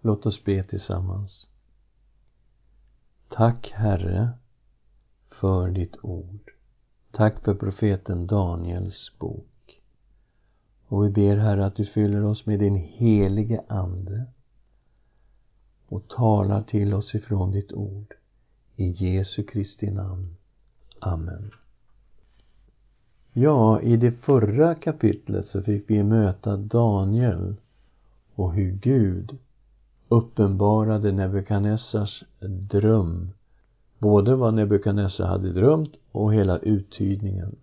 Låt oss be tillsammans. Tack Herre för ditt ord. Tack för profeten Daniels bok. Och vi ber Herre att du fyller oss med din helige ande och talar till oss ifrån ditt ord. I Jesu Kristi namn. Amen. Ja, i det förra kapitlet så fick vi möta Daniel och hur Gud uppenbarade Nebukadnessars dröm. Både vad Nebukadnessar hade drömt och hela uttydningen.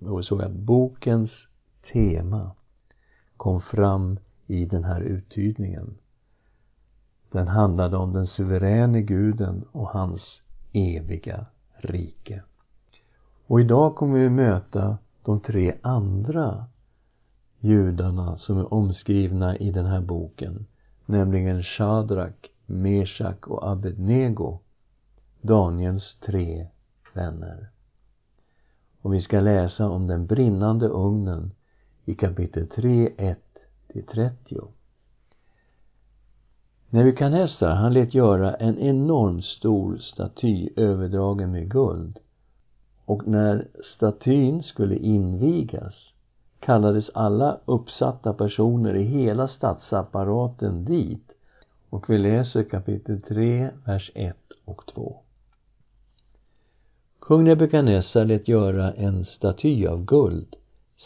Och så att bokens tema kom fram i den här uttydningen. Den handlade om den suveräne guden och hans eviga rike. Och idag kommer vi möta de tre andra judarna som är omskrivna i den här boken. Nämligen Shadrak, Meshak och Abednego, Daniels tre vänner. Och vi ska läsa om den brinnande ugnen i kapitel 3:1-30. Nebukadnessar, han lät göra en enorm stor staty överdragen med guld. Och när statyn skulle invigas kallades alla uppsatta personer i hela statsapparaten dit. Och vi läser kapitel 3, vers 1 och 2. Kung Nebukadnessar lät göra en staty av guld,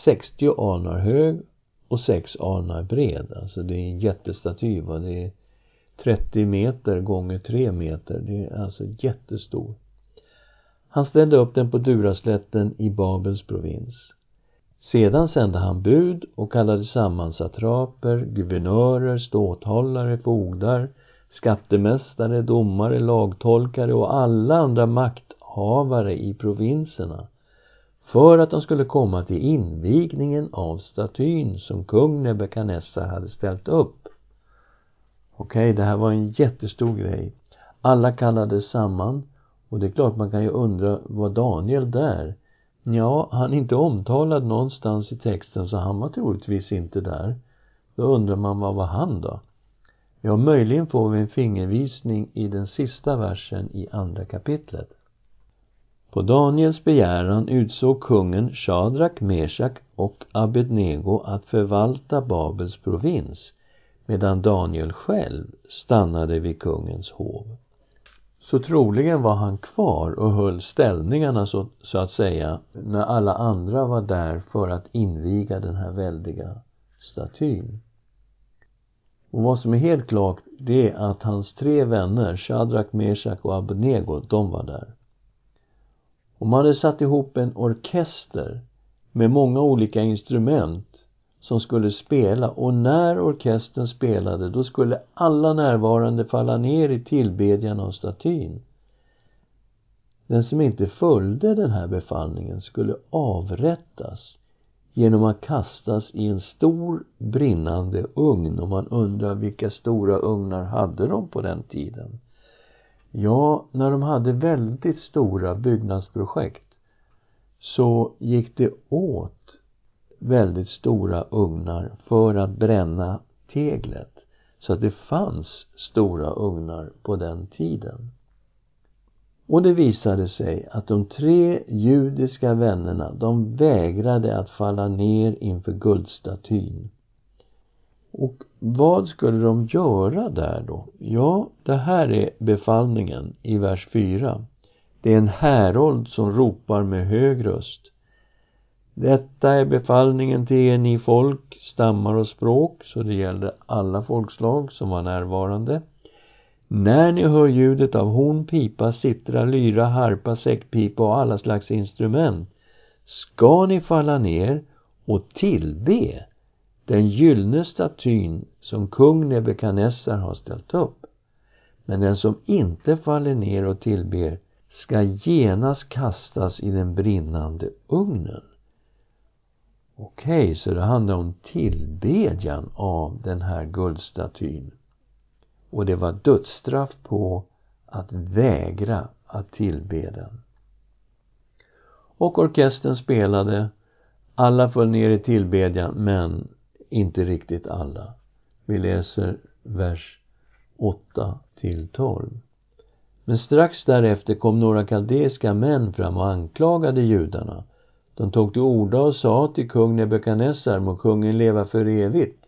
60 alnar hög och 6 alnar bred. Alltså det är en jättestaty, va? Det är 30 meter gånger 3 meter. Det är alltså jättestor. Han ställde upp den på Duraslätten i Babels provins. Sedan sände han bud och kallade samman satraper, guvernörer, ståthållare, fogdar, skattemästare, domare, lagtolkare och alla andra makthavare i provinserna för att de skulle komma till invigningen av statyn som kung Nebukadnessar hade ställt upp. Okej, det här var en jättestor grej. Alla kallades samman och det är klart man kan ju undra, var Daniel där? Ja, han är inte omtalad någonstans i texten så han var troligtvis inte där. Då undrar man, vad var han då? Ja, möjligen får vi en fingervisning i den sista versen i andra kapitlet. På Daniels begäran utsåg kungen Shadrak, Meshak och Abednego att förvalta Babels provins, medan Daniel själv stannade vid kungens hov. Så troligen var han kvar och höll ställningarna så att säga när alla andra var där för att inviga den här väldiga statyn. Och vad som är helt klart, det är att hans tre vänner, Shadrak, Meshak och Abednego, de var där. Och man hade satt ihop en orkester med många olika instrument som skulle spela, och när orkestern spelade då skulle alla närvarande falla ner i tillbedjan av statyn. Den som inte följde den här befallningen skulle avrättas genom att kastas i en stor brinnande ugn, och man undrar vilka stora ugnar hade de på den tiden. Ja, när de hade väldigt stora byggnadsprojekt så gick det åt väldigt stora ugnar för att bränna teglet. Så att det fanns stora ugnar på den tiden. Och det visade sig att de tre judiska vännerna, de vägrade att falla ner inför guldstatyn. Och vad skulle de göra där då? Ja, det här är befallningen i vers 4. Det är en härold som ropar med hög röst. Detta är befallningen till er, ni folk, stammar och språk, så det gällde alla folkslag som var närvarande. När ni hör ljudet av horn, pipa, sittra, lyra, harpa, säckpipa och alla slags instrument, ska ni falla ner och tillbe den gyllne statyn som kung Nebukadnessar har ställt upp. Men den som inte faller ner och tillber ska genast kastas i den brinnande ugnen. Okej, så det handlar om tillbedjan av den här guldstatyn. Och det var dödsstraff på att vägra att tillbe den. Och orkestern spelade. Alla föll ner i tillbedjan, men inte riktigt alla. Vi läser vers 8-12. Men strax därefter kom några kaldeiska män fram och anklagade judarna. De tog till orda och sa till kung Nebukadnessar: må kungen leva för evigt.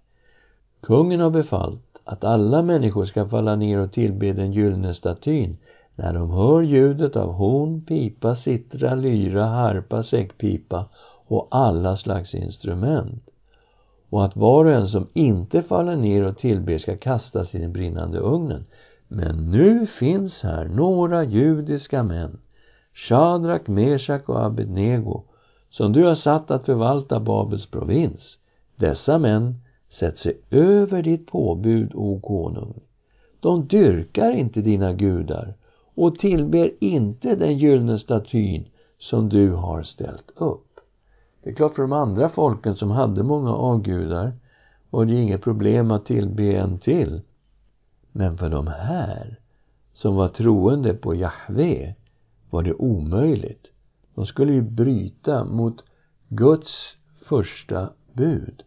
Kungen har befallt att alla människor ska falla ner och tillbe den gyllene statyn när de hör ljudet av horn, pipa, sitra, lyra, harpa, säckpipa och alla slags instrument. Och att var och en som inte faller ner och tillber ska kastas i den brinnande ugnen. Men nu finns här några judiska män, Shadrak, Meshak och Abednego, som du har satt att förvalta Babels provins. Dessa män sätter sig över ditt påbud, o konung. De dyrkar inte dina gudar och tillber inte den gyllene statyn som du har ställt upp. Det är klart, för de andra folken som hade många avgudar var det inget problem att tillbe en till. Men för de här som var troende på Jahweh var det omöjligt. De skulle ju bryta mot Guds första bud.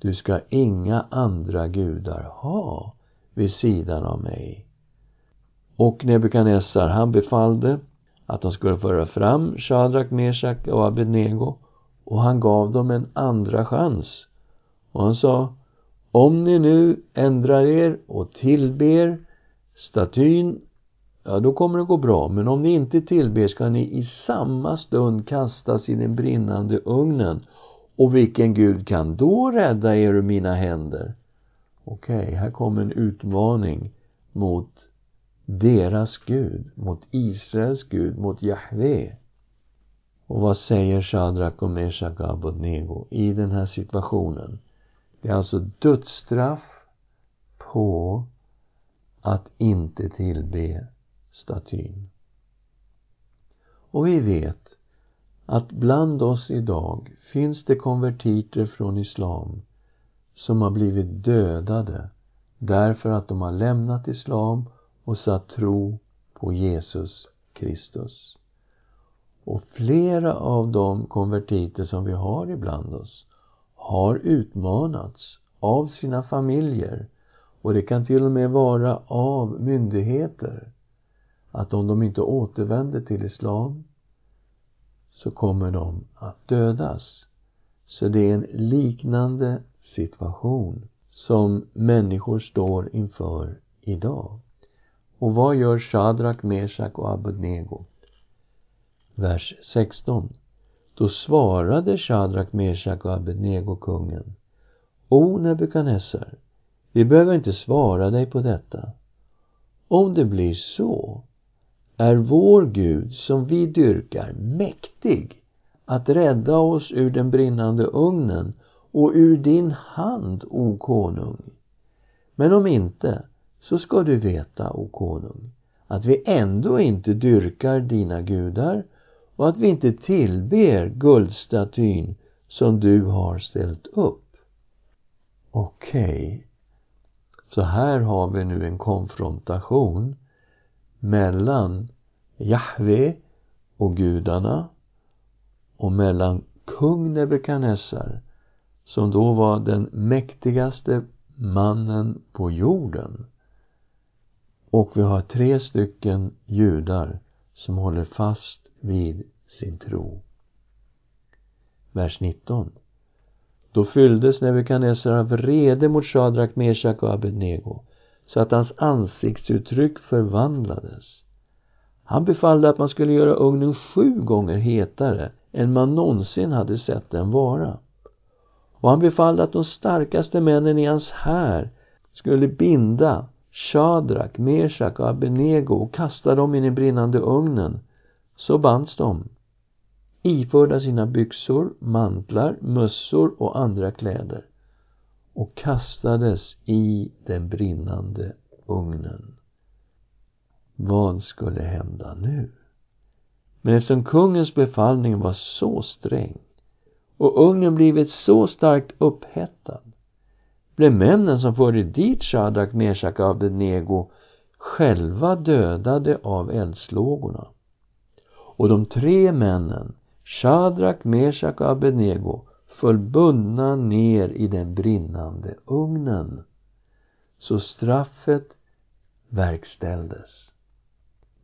Du ska inga andra gudar ha vid sidan av mig. Och Nebukadnessar, han befallde att de skulle föra fram Shadrak, Meshak och Abednego, och han gav dem en andra chans. Och han sa: om ni nu ändrar er och tillber statyn, ja, då kommer det gå bra. Men om ni inte tillber ska ni i samma stund kastas i den brinnande ugnen. Och vilken Gud kan då rädda er ur mina händer? Okej, här kommer en utmaning mot deras Gud, mot Israels Gud, mot Jahve. Och vad säger Shadrak och Meshak och Abednego i den här situationen? Det är alltså dödsstraff på att inte tillbe statyn. Och vi vet att bland oss idag finns det konvertiter från islam som har blivit dödade därför att de har lämnat islam och satt tro på Jesus Kristus. Och flera av de konvertiter som vi har ibland oss har utmanats av sina familjer, och det kan till och med vara av myndigheter, att om de inte återvänder till islam så kommer de att dödas. Så det är en liknande situation som människor står inför idag. Och vad gör Shadrak, Meshak och Abednego? Vers 16. Då svarade Shadrak, Meshak och Abednego kungen: o Nebukadnessar, vi behöver inte svara dig på detta. Om det blir så, är vår Gud som vi dyrkar mäktig att rädda oss ur den brinnande ugnen och ur din hand, o konung. Men om inte, så ska du veta, o konung, att vi ändå inte dyrkar dina gudar och att vi inte tillber guldstatyn som du har ställt upp. Okej. Så här har vi nu en konfrontation mellan Jahve och gudarna och mellan kung Nebukadnessar, som då var den mäktigaste mannen på jorden. Och vi har 3 stycken judar som håller fast vid sin tro. Vers 19. Då fylldes Nebukadnessar av vrede mot Shadrak, Meshak och Abednego, så att hans ansiktsuttryck förvandlades. Han befallde att man skulle göra ugnen 7 gånger hetare än man någonsin hade sett den vara. Och han befallde att de starkaste männen i hans här skulle binda Shadrak, Meshak och Abednego och kasta dem in i brinnande ugnen. Så bands de, iförda sina byxor, mantlar, mössor och andra kläder, och kastades i den brinnande ugnen. Vad skulle hända nu? Men eftersom kungens befallning var så sträng och ugnen blivit så starkt upphettad, blev männen som förde dit Shadrak, Meshak och Abednego själva dödade av eldslågorna. Och de 3 männen, Shadrak, Meshak och Abednego, föll bundna ner i den brinnande ugnen. Så straffet verkställdes.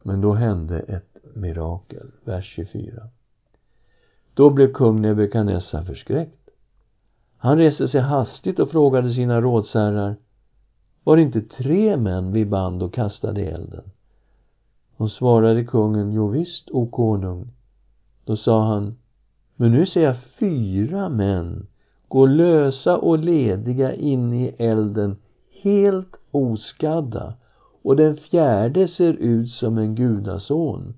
Men då hände ett mirakel, vers 24. Då blev kung Nebukadnessar förskräckt. Han reste sig hastigt och frågade sina rådsherrar: var det inte 3 män vi band och kastade i elden? Och svarade kungen: jo visst, o konung. Då sa han: men nu ser jag 4 män gå lösa och lediga in i elden, helt oskadda, och den 4:e ser ut som en gudason.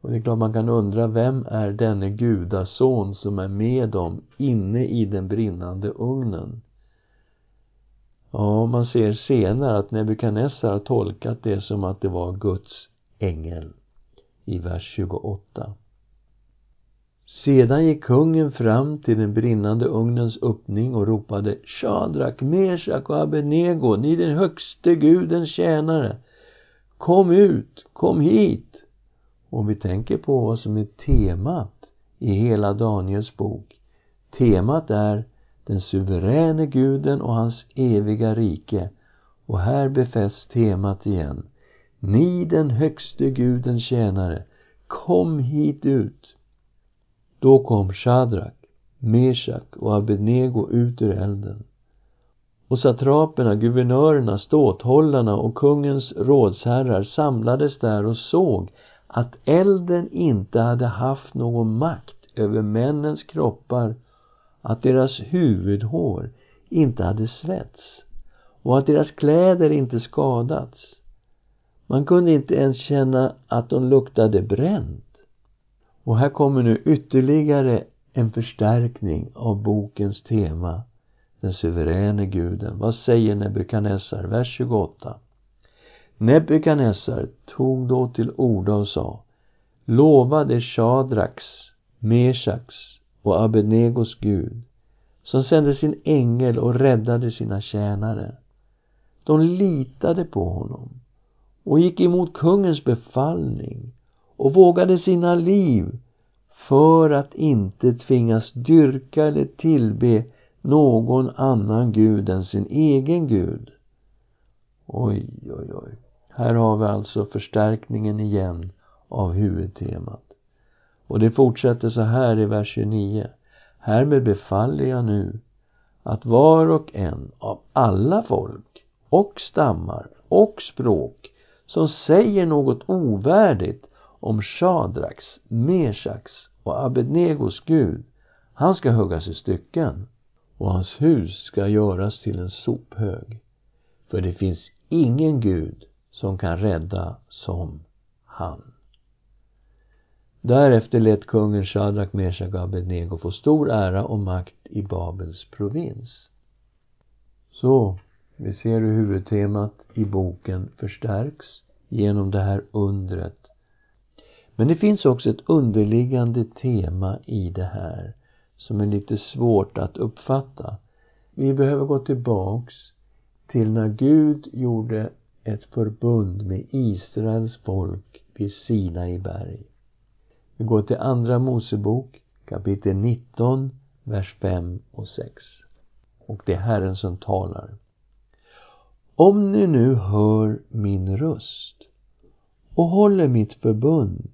Och det är klart man kan undra, vem är denne gudason som är med dem inne i den brinnande ugnen? Ja, man ser senare att Nebukadnessar har tolkat det som att det var Guds ängel i vers 28. Sedan gick kungen fram till den brinnande ugnens öppning och ropade: Shadrak, Meshak och Abednego, ni den högste gudens tjänare, kom ut, kom hit. Och vi tänker på vad som är temat i hela Daniels bok. Temat är den suveräne guden och hans eviga rike. Och här befästs temat igen: ni den högste gudens tjänare, kom hit ut. Då kom Shadrak, Meshak och Abednego ut ur elden. Och satraperna, guvernörerna, ståthållarna och kungens rådsherrar samlades där och såg att elden inte hade haft någon makt över männens kroppar, att deras huvudhår inte hade svetts och att deras kläder inte skadats. Man kunde inte ens känna att de luktade bränt. Och här kommer nu ytterligare en förstärkning av bokens tema, den suveräne guden. Vad säger Nebukadnessar? Vers 28. Nebukadnessar tog då till orda och sa: lovade Shadraks, Meshaks och Abednegos gud, som sände sin ängel och räddade sina tjänare. De litade på honom och gick emot kungens befallning och vågade sina liv för att inte tvingas dyrka eller tillbe någon annan gud än sin egen gud. Oj, oj, oj. Här har vi alltså förstärkningen igen av huvudtemat. Och det fortsätter så här i vers 29. Härmed befaller jag nu att var och en av alla folk och stammar och språk som säger något ovärdigt om Shadraks, Meshaks och Abednegos gud, han ska huggas i stycken och hans hus ska göras till en sophög. För det finns ingen gud som kan rädda som han. Därefter lät kungen Shadrak, Meshak och Abednego få stor ära och makt i Babels provins. Så, vi ser hur huvudtemat i boken förstärks genom det här undret. Men det finns också ett underliggande tema i det här som är lite svårt att uppfatta. Vi behöver gå tillbaks till när Gud gjorde ett förbund med Israels folk vid Sinai berg. Vi går till andra Mosebok, kapitel 19, vers 5 och 6. Och det är Herren som talar. Om ni nu hör min röst och håller mitt förbund,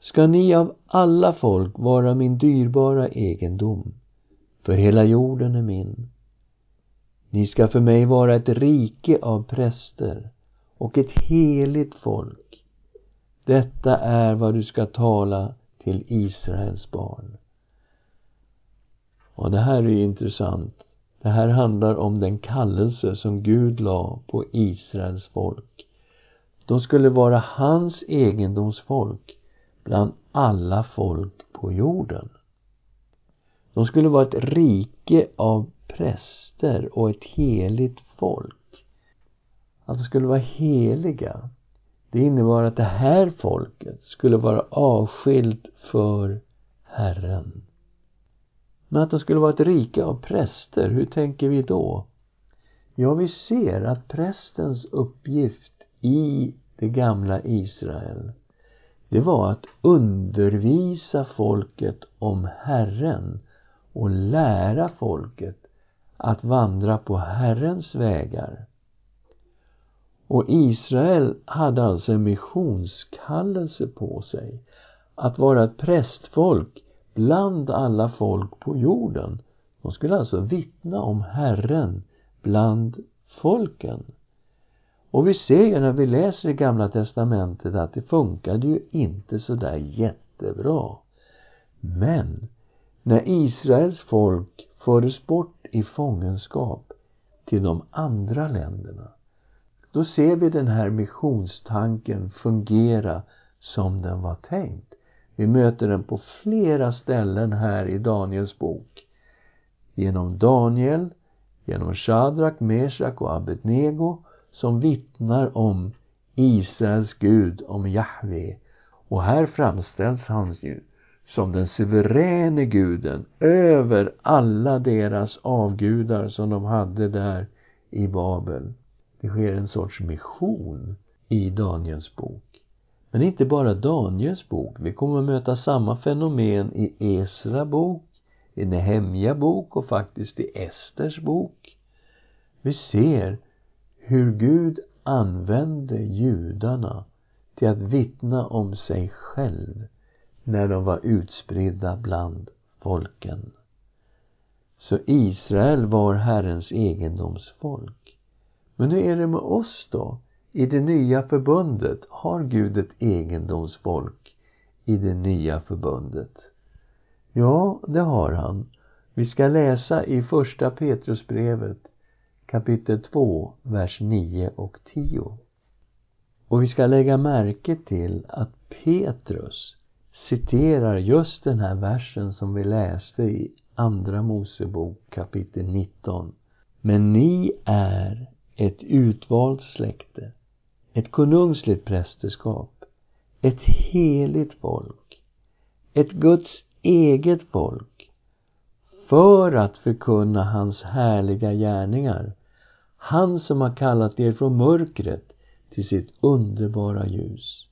ska ni av alla folk vara min dyrbara egendom, för hela jorden är min. Ni ska för mig vara ett rike av präster och ett heligt folk. Detta är vad du ska tala till Israels barn. Och det här är ju intressant. Det här handlar om den kallelse som Gud la på Israels folk. De skulle vara hans egendomsfolk bland alla folk på jorden. De skulle vara ett rike av präster och ett heligt folk. Att de skulle vara heliga, det innebar att det här folket skulle vara avskilt för Herren. Men att de skulle vara ett rike av präster, hur tänker vi då? Ja, vi ser att prästens uppgift i det gamla Israel, det var att undervisa folket om Herren och lära folket att vandra på Herrens vägar. Och Israel hade alltså en missionskallelse på sig att vara ett prästfolk bland alla folk på jorden. De skulle alltså vittna om Herren bland folken. Och vi ser ju när vi läser i Gamla testamentet att det funkade ju inte så där jättebra. Men när Israels folk fördes bort i fångenskap till de andra länderna, då ser vi den här missionstanken fungera som den var tänkt. Vi möter den på flera ställen här i Daniels bok. Genom Daniel, genom Shadrak, Meshak och Abednego som vittnar om Israels Gud, om Jahweh. Och här framställs han ju som den suveräne guden över alla deras avgudar som de hade där i Babel. Det sker en sorts mission i Daniels bok. Men inte bara Daniels bok. Vi kommer att möta samma fenomen i Esra bok, i Nehemja bok och faktiskt i Esters bok. Vi ser hur Gud använde judarna till att vittna om sig själv när de var utspridda bland folken. Så Israel var Herrens egendomsfolk. Men hur är det med oss då? I det nya förbundet har Gud ett egendomsfolk i det nya förbundet. Ja, det har han. Vi ska läsa i första Petrusbrevet kapitel 2, vers 9 och 10. Och vi ska lägga märke till att Petrus citerar just den här versen som vi läste i andra Mosebok kapitel 19. Men ni är ett utvalt släkte, ett konungsligt prästerskap, ett heligt folk, ett Guds eget folk, för att förkunna hans härliga gärningar, han som har kallat er från mörkret till sitt underbara ljus.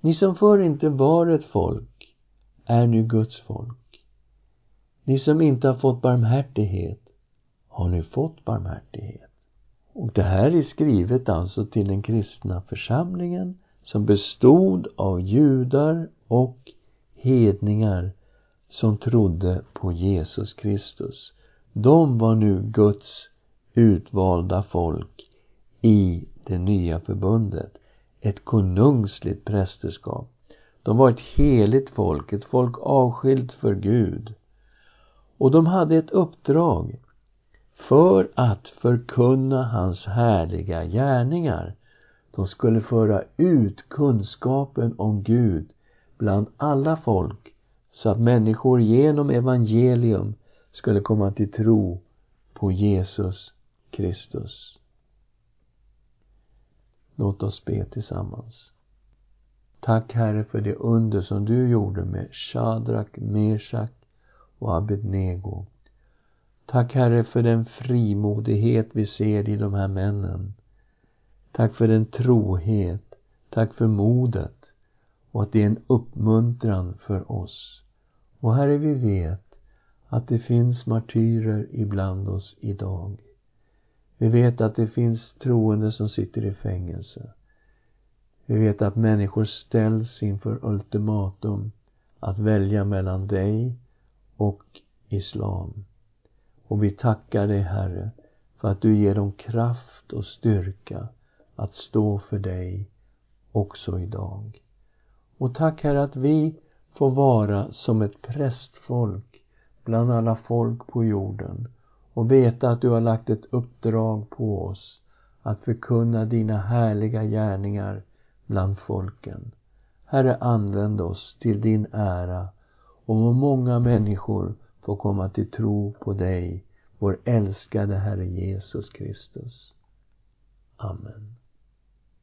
Ni som förr inte var ett folk är nu Guds folk. Ni som inte har fått barmhärtighet har nu fått barmhärtighet. Och det här är skrivet alltså till den kristna församlingen som bestod av judar och hedningar som trodde på Jesus Kristus. De var nu Guds utvalda folk i det nya förbundet. Ett konungsligt prästerskap. De var ett heligt folk, ett folk avskilt för Gud. Och de hade ett uppdrag för att förkunna hans härliga gärningar. De skulle föra ut kunskapen om Gud bland alla folk så att människor genom evangelium skulle komma till tro på Jesus Kristus. Låt oss be tillsammans. Tack Herre för det under som du gjorde med Shadrak, Meshak och Abednego. Tack Herre för den frimodighet vi ser i de här männen. Tack för den trohet. Tack för modet. Och att det är en uppmuntran för oss. Och Herre, vi vet att det finns martyrer ibland oss idag. Vi vet att det finns troende som sitter i fängelse. Vi vet att människor ställs inför ultimatum att välja mellan dig och islam. Och vi tackar dig Herre för att du ger dem kraft och styrka att stå för dig också idag. Och tack Herre att vi får vara som ett prästfolk bland alla folk på jorden. Och veta att du har lagt ett uppdrag på oss att förkunna dina härliga gärningar bland folken. Herre, använd oss till din ära och må många människor få komma till tro på dig, vår älskade Herre Jesus Kristus. Amen.